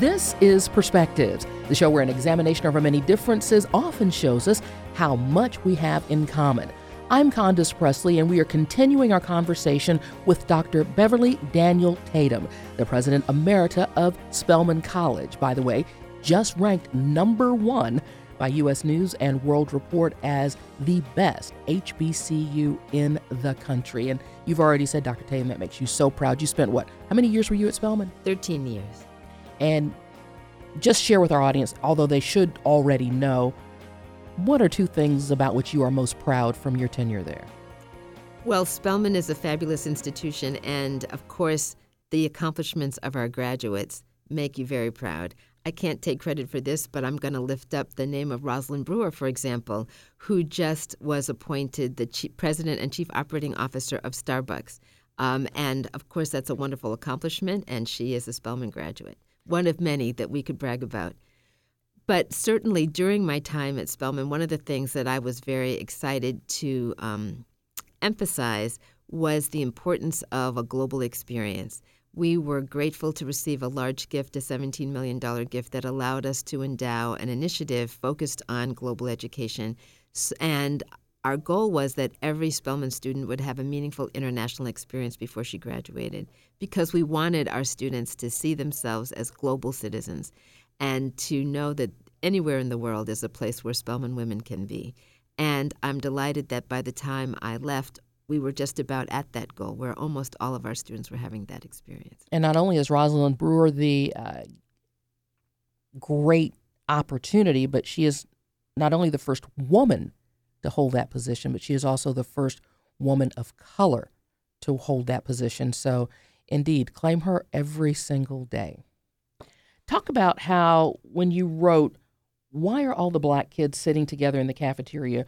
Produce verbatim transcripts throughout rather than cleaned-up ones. This is Perspectives, the show where an examination of our many differences often shows us how much we have in common. I'm Candace Presley, and we are continuing our conversation with Doctor Beverly Daniel Tatum, the president emerita of Spelman College, by the way, just ranked number one by U S News and World Report as the best H B C U in the country. And you've already said, Doctor Tatum, that makes you so proud. You spent, what, how many years were you at Spelman? thirteen years. And just share with our audience, although they should already know, what are two things about which you are most proud from your tenure there? Well, Spelman is a fabulous institution, and of course, the accomplishments of our graduates make you very proud. I can't take credit for this, but I'm going to lift up the name of Rosalind Brewer, for example, who just was appointed the chief president and chief operating officer of Starbucks. Um, and of course, that's a wonderful accomplishment, and she is a Spelman graduate. One of many that we could brag about. But certainly during my time at Spelman, one of the things that I was very excited to um, emphasize was the importance of a global experience. We were grateful to receive a large gift, a seventeen million dollars gift that allowed us to endow an initiative focused on global education. And our goal was that every Spelman student would have a meaningful international experience before she graduated, because we wanted our students to see themselves as global citizens and to know that anywhere in the world is a place where Spelman women can be. And I'm delighted that by the time I left, we were just about at that goal, where almost all of our students were having that experience. And not only is Rosalind Brewer the uh, great opportunity, but she is not only the first woman to hold that position, but she is also the first woman of color to hold that position. So indeed, claim her every single day. Talk about how when you wrote, "Why Are All the Black Kids Sitting Together in the Cafeteria?"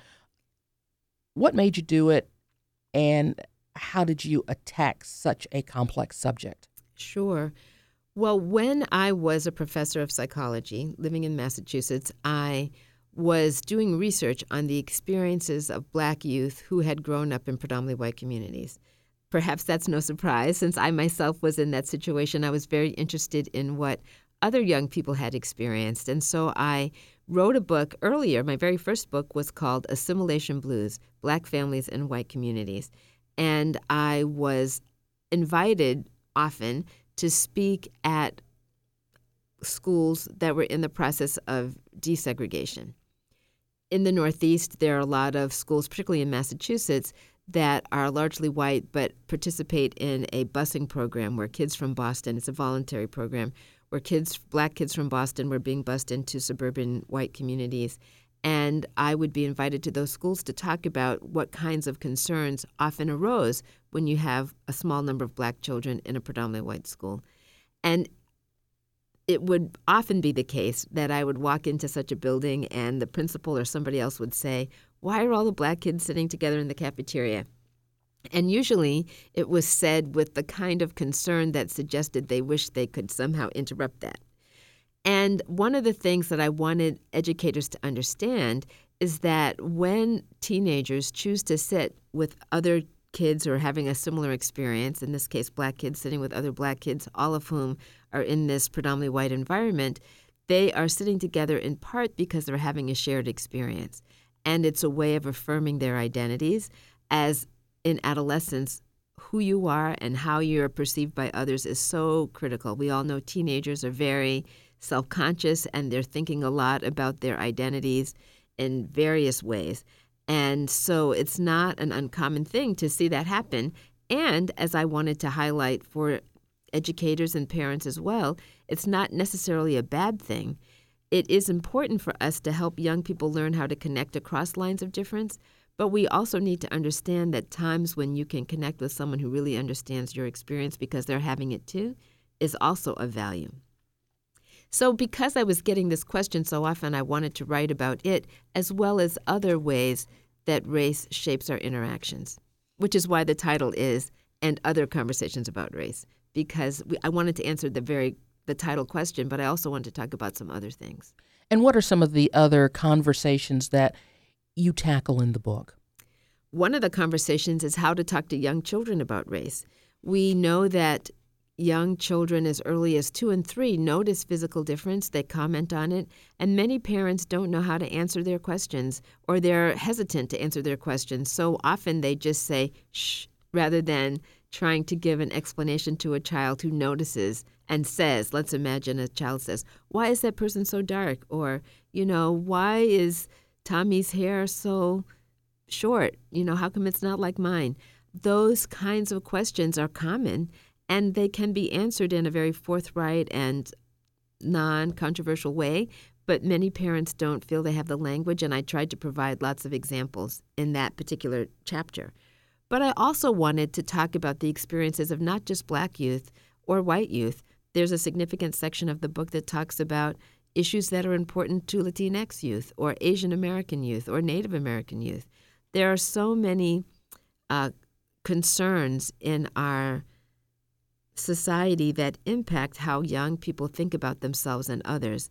what made you do it? And how did you attack such a complex subject? Sure. Well, when I was a professor of psychology living in Massachusetts, I was doing research on the experiences of Black youth who had grown up in predominantly white communities. Perhaps that's no surprise, since I myself was in that situation. I was very interested in what other young people had experienced. And so I wrote a book earlier. My very first book was called Assimilation Blues, Black Families in White Communities. And I was invited often to speak at schools that were in the process of desegregation. In the Northeast, there are a lot of schools, particularly in Massachusetts, that are largely white but participate in a busing program where kids from Boston, it's a voluntary program, where kids, Black kids from Boston were being bused into suburban white communities. And I would be invited to those schools to talk about what kinds of concerns often arose when you have a small number of Black children in a predominantly white school. And it would often be the case that I would walk into such a building and the principal or somebody else would say, "Why are all the Black kids sitting together in the cafeteria?" And usually it was said with the kind of concern that suggested they wished they could somehow interrupt that. And one of the things that I wanted educators to understand is that when teenagers choose to sit with other kids who are having a similar experience, in this case Black kids sitting with other Black kids, all of whom are in this predominantly white environment, they are sitting together in part because they're having a shared experience. And it's a way of affirming their identities as in adolescence. Who you are and how you're perceived by others is so critical. We all know teenagers are very self-conscious, and they're thinking a lot about their identities in various ways. And so it's not an uncommon thing to see that happen. And as I wanted to highlight for educators and parents as well, it's not necessarily a bad thing. It is important for us to help young people learn how to connect across lines of difference. But we also need to understand that times when you can connect with someone who really understands your experience because they're having it too is also of value. So because I was getting this question so often, I wanted to write about it as well as other ways that race shapes our interactions, which is why the title is "And Other Conversations About Race," because we, I wanted to answer the very the title question, but I also wanted to talk about some other things. And what are some of the other conversations that you tackle in the book? One of the conversations is how to talk to young children about race. We know that Young children as early as two and three notice physical difference, they comment on it, and many parents don't know how to answer their questions, or they're hesitant to answer their questions. So often they just say, shh, rather than trying to give an explanation to a child who notices and says, let's imagine a child says, why is that person so dark? Or, you know, why is Tommy's hair so short? You know, how come it's not like mine? Those kinds of questions are common, and they can be answered in a very forthright and non-controversial way, but many parents don't feel they have the language, and I tried to provide lots of examples in that particular chapter. But I also wanted to talk about the experiences of not just Black youth or white youth. There's a significant section of the book that talks about issues that are important to Latinx youth or Asian American youth or Native American youth. There are so many uh, concerns in our society that impact how young people think about themselves and others.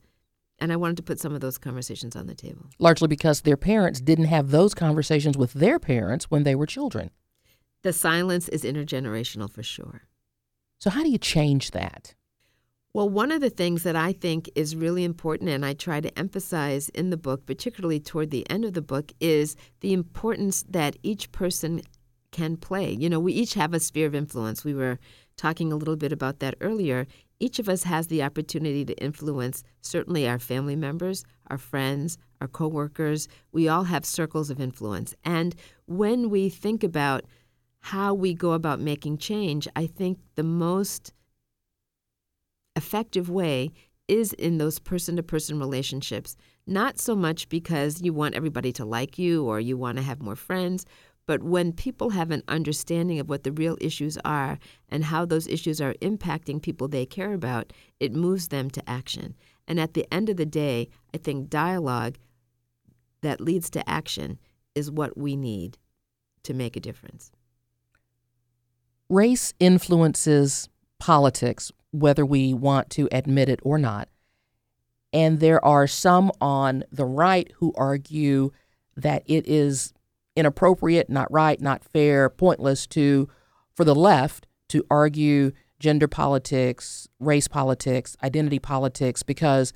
And I wanted to put some of those conversations on the table. Largely because their parents didn't have those conversations with their parents when they were children. The silence is intergenerational for sure. So how do you change that? Well, one of the things that I think is really important, and I try to emphasize in the book, particularly toward the end of the book, is the importance that each person can play. You know, we each have a sphere of influence. We were talking a little bit about that earlier. Each of us has the opportunity to influence certainly our family members, our friends, our coworkers. We all have circles of influence. And when we think about how we go about making change, I think the most effective way is in those person-to-person relationships. Not so much because you want everybody to like you or you want to have more friends, but when people have an understanding of what the real issues are and how those issues are impacting people they care about, it moves them to action. And at the end of the day, I think dialogue that leads to action is what we need to make a difference. Race influences politics, whether we want to admit it or not. And there are some on the right who argue that it is inappropriate, not right, not fair, pointless to, for the left to argue gender politics, race politics, identity politics, because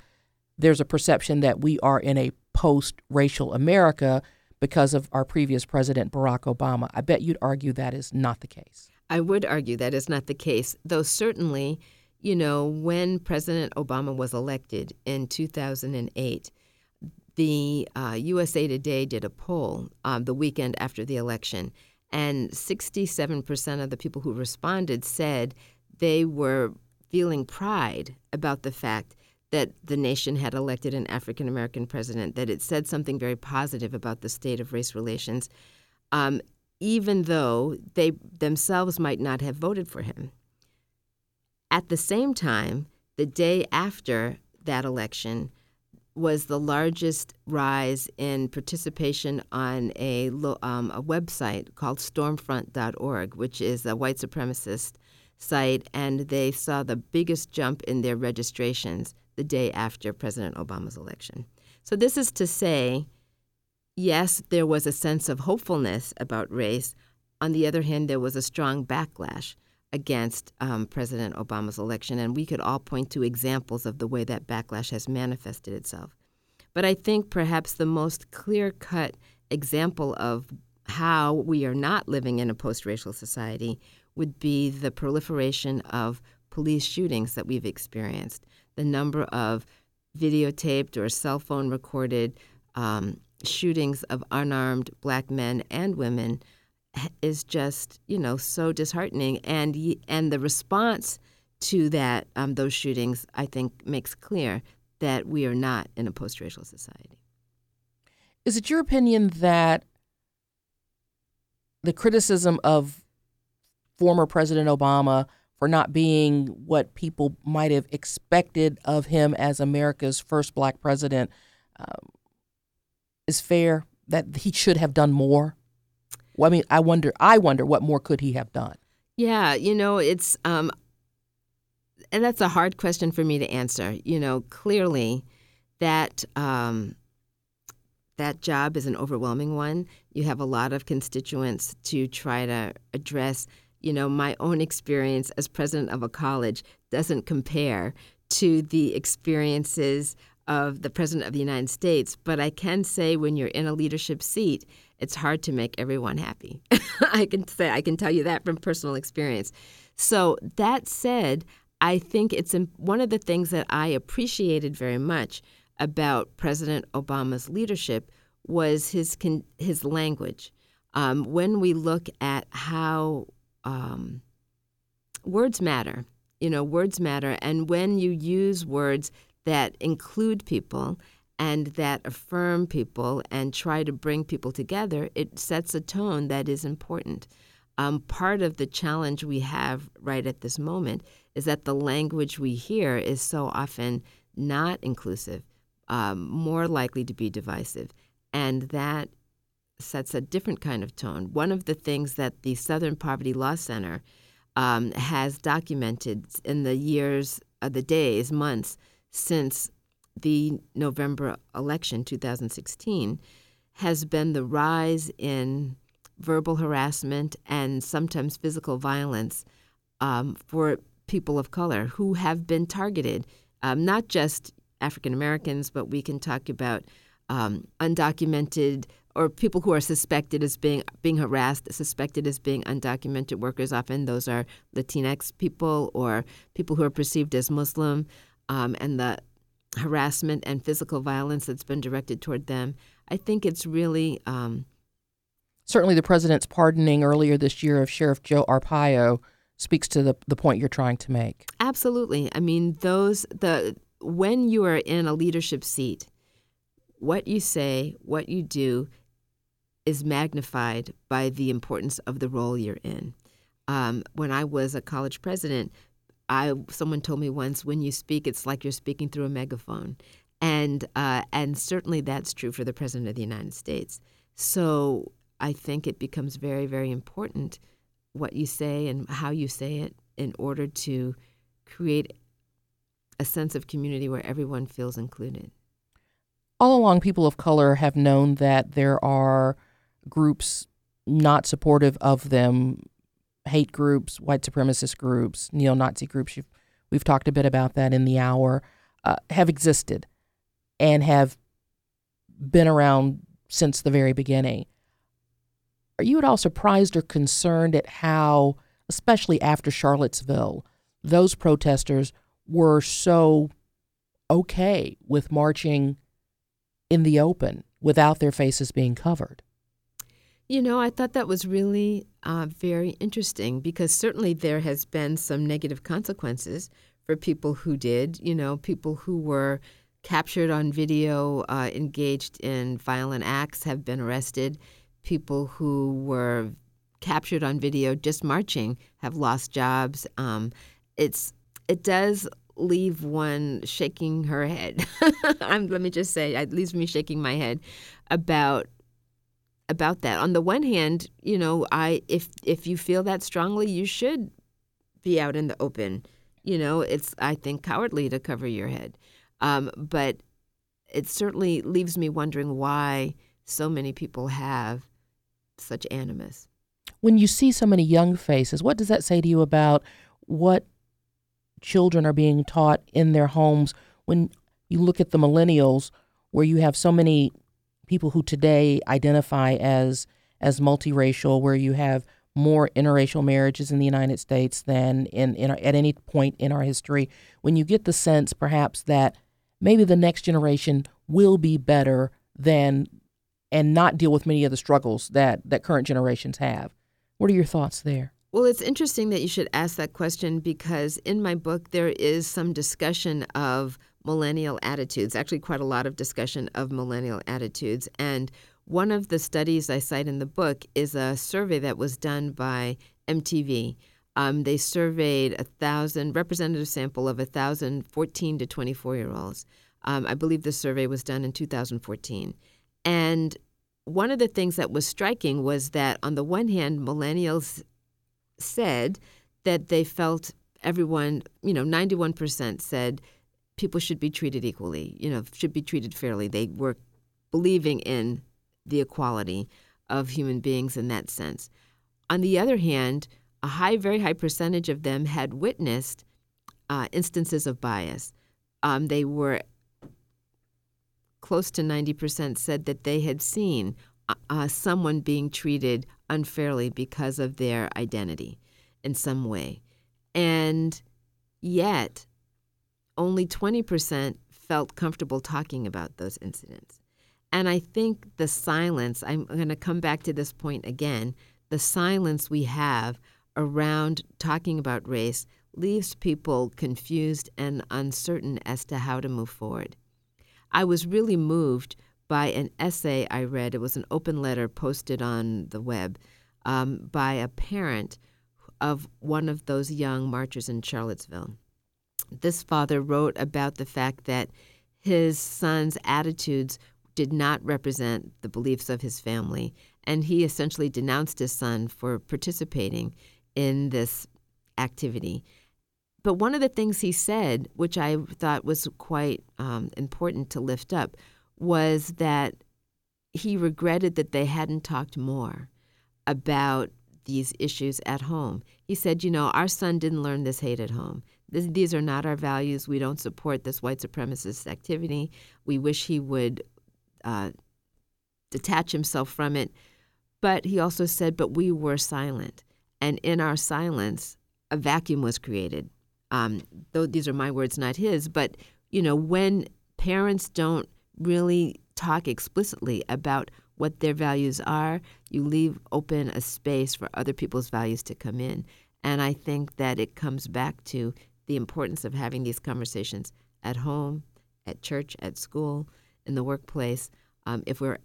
there's a perception that we are in a post-racial America because of our previous president, Barack Obama. I bet you'd argue that is not the case. I would argue that is not the case, though certainly, you know, when President Obama was elected in two thousand eight, the uh, U S A Today did a poll um, the weekend after the election, and sixty-seven percent of the people who responded said they were feeling pride about the fact that the nation had elected an African-American president, that it said something very positive about the state of race relations, um, even though they themselves might not have voted for him. At the same time, the day after that election was the largest rise in participation on a, um, a website called stormfront dot org, which is a white supremacist site, and they saw the biggest jump in their registrations the day after President Obama's election. So this is to say, yes, there was a sense of hopefulness about race. On the other hand, there was a strong backlash against um, President Obama's election, and we could all point to examples of the way that backlash has manifested itself. But I think perhaps the most clear-cut example of how we are not living in a post-racial society would be the proliferation of police shootings that we've experienced, the number of videotaped or cell phone-recorded um, shootings of unarmed Black men and women is just, you know, so disheartening. And and the response to that, um, those shootings, I think, makes clear that we are not in a post-racial society. Is it your opinion that the criticism of former President Obama for not being what people might have expected of him as America's first Black president um, is fair, that he should have done more? Well, I mean, I wonder, I wonder what more could he have done? Yeah, you know, it's, um, and that's a hard question for me to answer. You know, clearly that um, that job is an overwhelming one. You have a lot of constituents to try to address. you know, my own experience as president of a college doesn't compare to the experiences of the president of the United States. But I can say when you're in a leadership seat, it's hard to make everyone happy. I can say I can tell you that from personal experience. So that said, I think it's one of the things that I appreciated very much about President Obama's leadership was his his language. Um, when we look at how um, words matter, you know, words matter, and when you use words that include people and that affirm people and try to bring people together, it sets a tone that is important. Um, part of the challenge we have right at this moment is that the language we hear is so often not inclusive, um, more likely to be divisive, and that sets a different kind of tone. One of the things that the Southern Poverty Law Center um, has documented in the years, uh, the days, months since the November election, two thousand sixteen, has been the rise in verbal harassment and sometimes physical violence um, for people of color who have been targeted, um, not just African Americans, but we can talk about um, undocumented or people who are suspected as being being harassed, suspected as being undocumented workers. Often those are Latinx people or people who are perceived as Muslim, um, and the harassment and physical violence that's been directed toward them. I think it's really... Um, Certainly the president's pardoning earlier this year of Sheriff Joe Arpaio speaks to the the point you're trying to make. Absolutely. I mean, those the when you are in a leadership seat, what you say, what you do is magnified by the importance of the role you're in. Um, when I was a college president, I someone told me once, when you speak, it's like you're speaking through a megaphone. And uh, and certainly that's true for the president of the United States. So I think it becomes very, very important what you say and how you say it in order to create a sense of community where everyone feels included. All along, people of color have known that there are groups not supportive of them, hate groups, white supremacist groups, neo-Nazi groups. You've, we've talked a bit about that in the hour, uh, have existed and have been around since the very beginning. Are you at all surprised or concerned at how, especially after Charlottesville, those protesters were so okay with marching in the open without their faces being covered? You know, I thought that was really uh, very interesting, because certainly there has been some negative consequences for people who did, you know, people who were captured on video, uh, engaged in violent acts, have been arrested. People who were captured on video just marching have lost jobs. Um, it's it does leave one shaking her head. I'm, let me just say, it leaves me shaking my head about about that. On the one hand, you know, I if if you feel that strongly, you should be out in the open. You know, it's I think cowardly to cover your head, um, but it certainly leaves me wondering why so many people have such animus. When you see so many young faces, what does that say to you about what children are being taught in their homes? When you look at the millennials, where you have so many people who today identify as as multiracial, where you have more interracial marriages in the United States than in, in our, at any point in our history, when you get the sense perhaps that maybe the next generation will be better than and not deal with many of the struggles that, that current generations have. What are your thoughts there? Well, it's interesting that you should ask that question, because in my book there is some discussion of millennial attitudes, actually quite a lot of discussion of millennial attitudes. And one of the studies I cite in the book is a survey that was done by M T V. Um, they surveyed a thousand, representative sample of one thousand fourteen to twenty-four-year-olds. Um, I believe the survey was done in two thousand fourteen. And one of the things that was striking was that, on the one hand, millennials said that they felt everyone, you know, ninety-one percent said people should be treated equally, you know, should be treated fairly. They were believing in the equality of human beings in that sense. On the other hand, a high, very high percentage of them had witnessed uh, instances of bias. Um, they were close to ninety percent said that they had seen uh, someone being treated unfairly because of their identity in some way. And yet, only twenty percent felt comfortable talking about those incidents. And I think the silence, I'm going to come back to this point again, the silence we have around talking about race leaves people confused and uncertain as to how to move forward. I was really moved by an essay I read. It was an open letter posted on the web um, by a parent of one of those young marchers in Charlottesville. This father wrote about the fact that his son's attitudes did not represent the beliefs of his family, and he essentially denounced his son for participating in this activity. But one of the things he said, which I thought was quite um, important to lift up, was that he regretted that they hadn't talked more about these issues at home. He said, you know, our son didn't learn this hate at home. This, these are not our values. We don't support this white supremacist activity. We wish he would uh, detach himself from it. But he also said, but we were silent. And in our silence, a vacuum was created. Um, though these are my words, not his. But, you know, when parents don't really talk explicitly about what their values are, you leave open a space for other people's values to come in. And I think that it comes back to the importance of having these conversations at home, at church, at school, in the workplace, um, if we're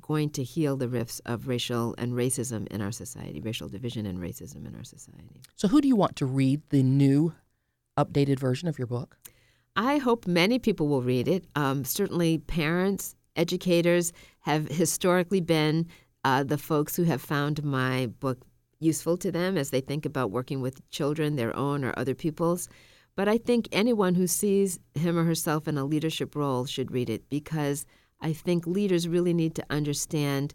going to heal the rifts of racial and racism in our society, racial division and racism in our society. So who do you want to read the new, updated version of your book? I hope many people will read it. Um, certainly parents, educators have historically been uh, the folks who have found my book useful to them as they think about working with children, their own or other people's. But I think anyone who sees him or herself in a leadership role should read it, because I think leaders really need to understand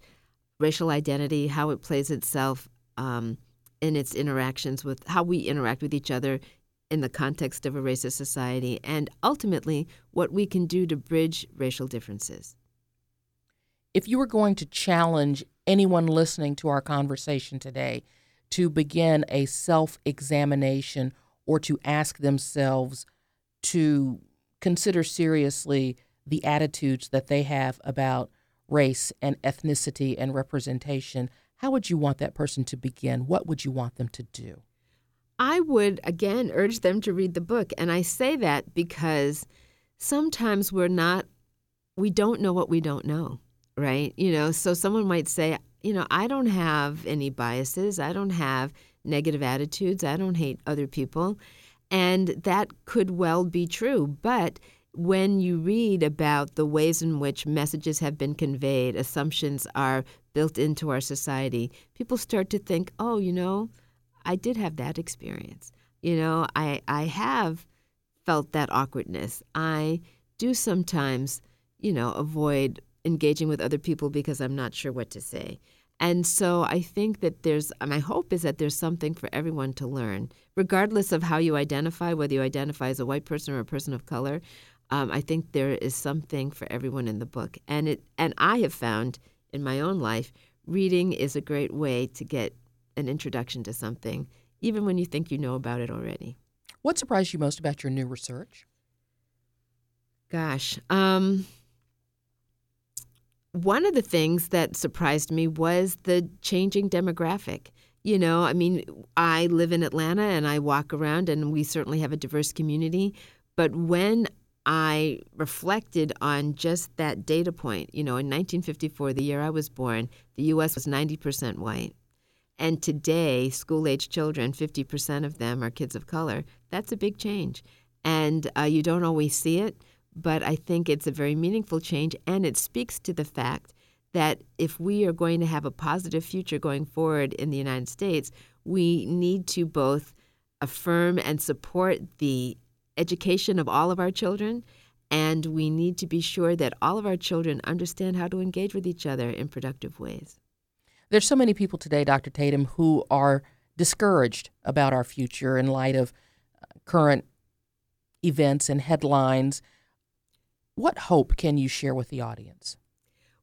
racial identity, how it plays itself um, in its interactions with how we interact with each other in the context of a racist society, and ultimately what we can do to bridge racial differences. If you were going to challenge anyone listening to our conversation today to begin a self-examination or to ask themselves to consider seriously the attitudes that they have about race and ethnicity and representation, how would you want that person to begin? What would you want them to do? I would, again, urge them to read the book. And I say that because sometimes we're not, we don't know what we don't know, right? You know, so someone might say, you know, I don't have any biases. I don't have negative attitudes. I don't hate other people. And that could well be true. But when you read about the ways in which messages have been conveyed, assumptions are built into our society, people start to think, oh, you know, I did have that experience. You know, I, I have felt that awkwardness. I do sometimes, you know, avoid engaging with other people because I'm not sure what to say. And so I think that there's, my hope is that there's something for everyone to learn, regardless of how you identify, whether you identify as a white person or a person of color. Um, I think there is something for everyone in the book. And it, and I have found in my own life, reading is a great way to get an introduction to something, even when you think you know about it already. What surprised you most about your new research? Gosh. Um, one of the things that surprised me was the changing demographic. You know, I mean, I live in Atlanta and I walk around and we certainly have a diverse community. But when I reflected on just that data point, you know, in nineteen fifty-four, the year I was born, the U S was ninety percent white. And today, school-age children, fifty percent of them are kids of color. That's a big change. And uh, you don't always see it, but I think it's a very meaningful change. And it speaks to the fact that if we are going to have a positive future going forward in the United States, we need to both affirm and support the education of all of our children, and we need to be sure that all of our children understand how to engage with each other in productive ways. There's so many people today, Doctor Tatum, who are discouraged about our future in light of current events and headlines. What hope can you share with the audience?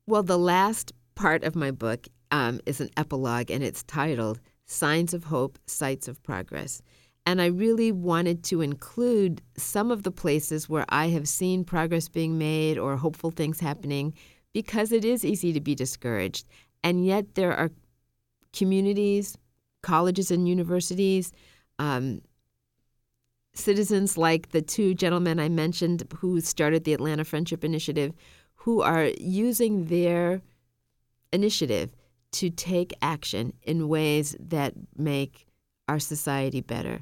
Well, the last part of my book um, is an epilogue, and it's titled Signs of Hope, Sites of Progress. And I really wanted to include some of the places where I have seen progress being made or hopeful things happening, because it is easy to be discouraged. And yet there are communities, colleges and universities, um, citizens like the two gentlemen I mentioned who started the Atlanta Friendship Initiative, who are using their initiative to take action in ways that make our society better.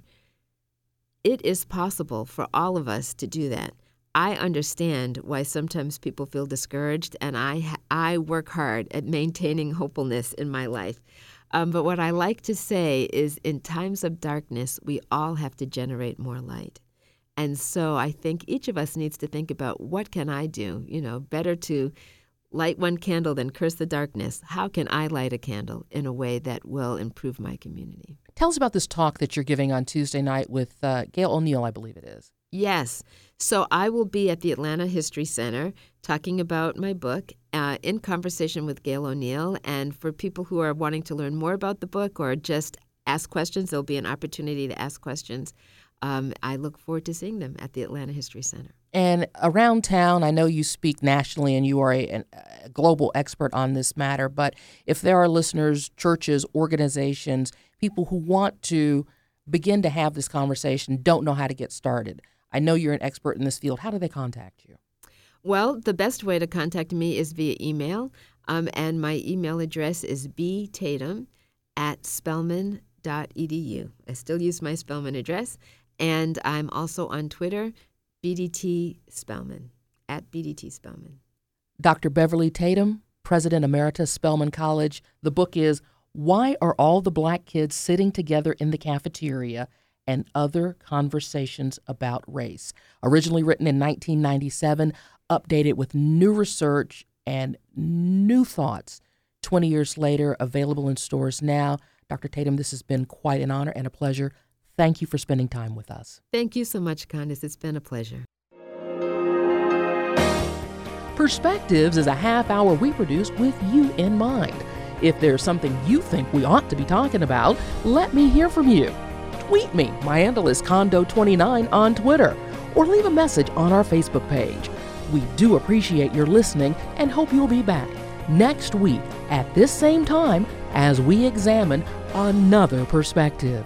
It is possible for all of us to do that. I understand why sometimes people feel discouraged, and I I work hard at maintaining hopefulness in my life. Um, but what I like to say is, in times of darkness, we all have to generate more light. And so I think each of us needs to think about, what can I do? You know, better to light one candle than curse the darkness. How can I light a candle in a way that will improve my community? Tell us about this talk that you're giving on Tuesday night with uh, Gail O'Neill, I believe it is. Yes. So I will be at the Atlanta History Center talking about my book uh, in conversation with Gail O'Neill. And for people who are wanting to learn more about the book or just ask questions, there'll be an opportunity to ask questions. Um, I look forward to seeing them at the Atlanta History Center. And around town, I know you speak nationally and you are a, a global expert on this matter, but if there are listeners, churches, organizations, people who want to begin to have this conversation, don't know how to get started, I know you're an expert in this field. How do they contact you? Well, the best way to contact me is via email, um, and my email address is b tatum at spelman dot e d u. I still use my Spelman address, and I'm also on Twitter, B D T Spelman, at B D T Spelman. Doctor Beverly Tatum, President Emeritus, Spelman College. The book is Why Are All the Black Kids Sitting Together in the Cafeteria? And Other Conversations About Race. Originally written in nineteen ninety-seven, updated with new research and new thoughts twenty years later, available in stores now. Doctor Tatum, this has been quite an honor and a pleasure. Thank you for spending time with us. Thank you so much, Candace. It's been a pleasure. Perspectives is a half hour we produce with you in mind. If there's something you think we ought to be talking about, let me hear from you. Tweet me, My Andalus Condo twenty-nine, on Twitter, or leave a message on our Facebook page. We do appreciate your listening and hope you'll be back next week at this same time as we examine another perspective.